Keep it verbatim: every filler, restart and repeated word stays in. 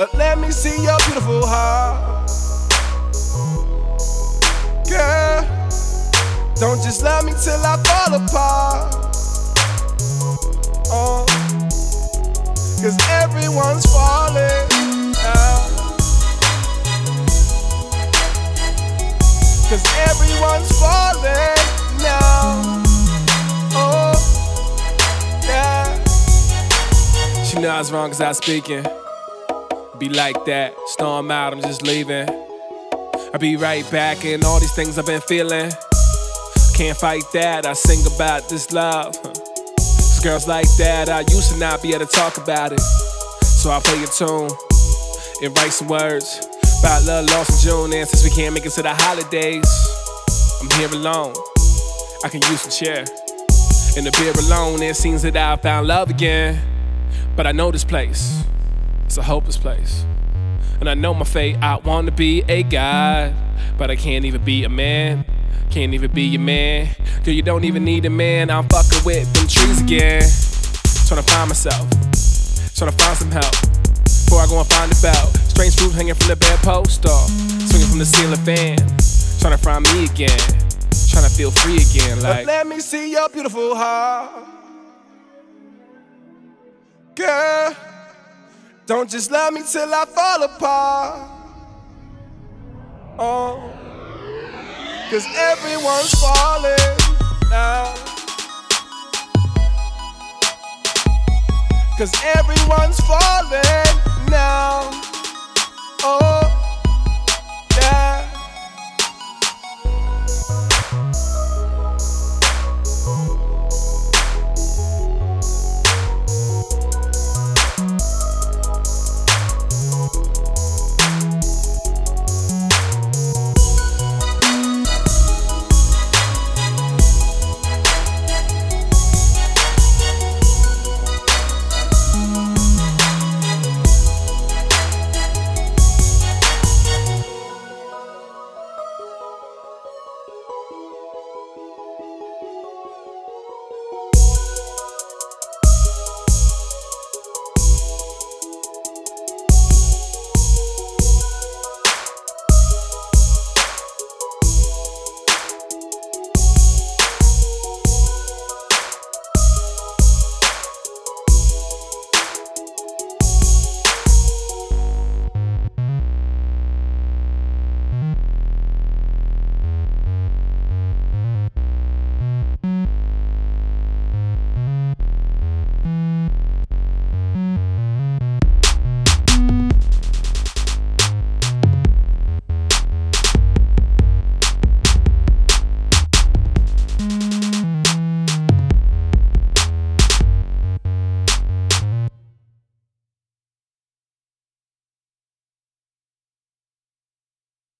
Uh, let me see your beautiful heart. Girl, don't just love me till I fall apart. Oh, cause everyone's falling now. Cause everyone's falling now. Oh, yeah. She know it's wrong cause I speaking. Be like that, storm out, I'm just leaving. I'll be right back, and all these things I've been feeling, can't fight that. I sing about this love. Cause girls like that, I used to not be able to talk about it. So I play a tune and write some words about love lost in June. And since we can't make it to the holidays, I'm here alone. I can use a chair and a beer alone. It seems that I found love again, but I know this place, it's a hopeless place. And I know my fate, I wanna be a god, but I can't even be a man. Can't even be your man. Girl, you don't even need a man. I'm fucking with them trees again. Tryna find myself, tryna find some help before I go and find about strange fruit hanging from the bedpost or swinging from the ceiling fan. Tryna find me again, tryna feel free again. Like, let me see your beautiful heart. Girl, don't just love me till I fall apart. Oh, cause everyone's falling now. Cause everyone's falling now. Oh.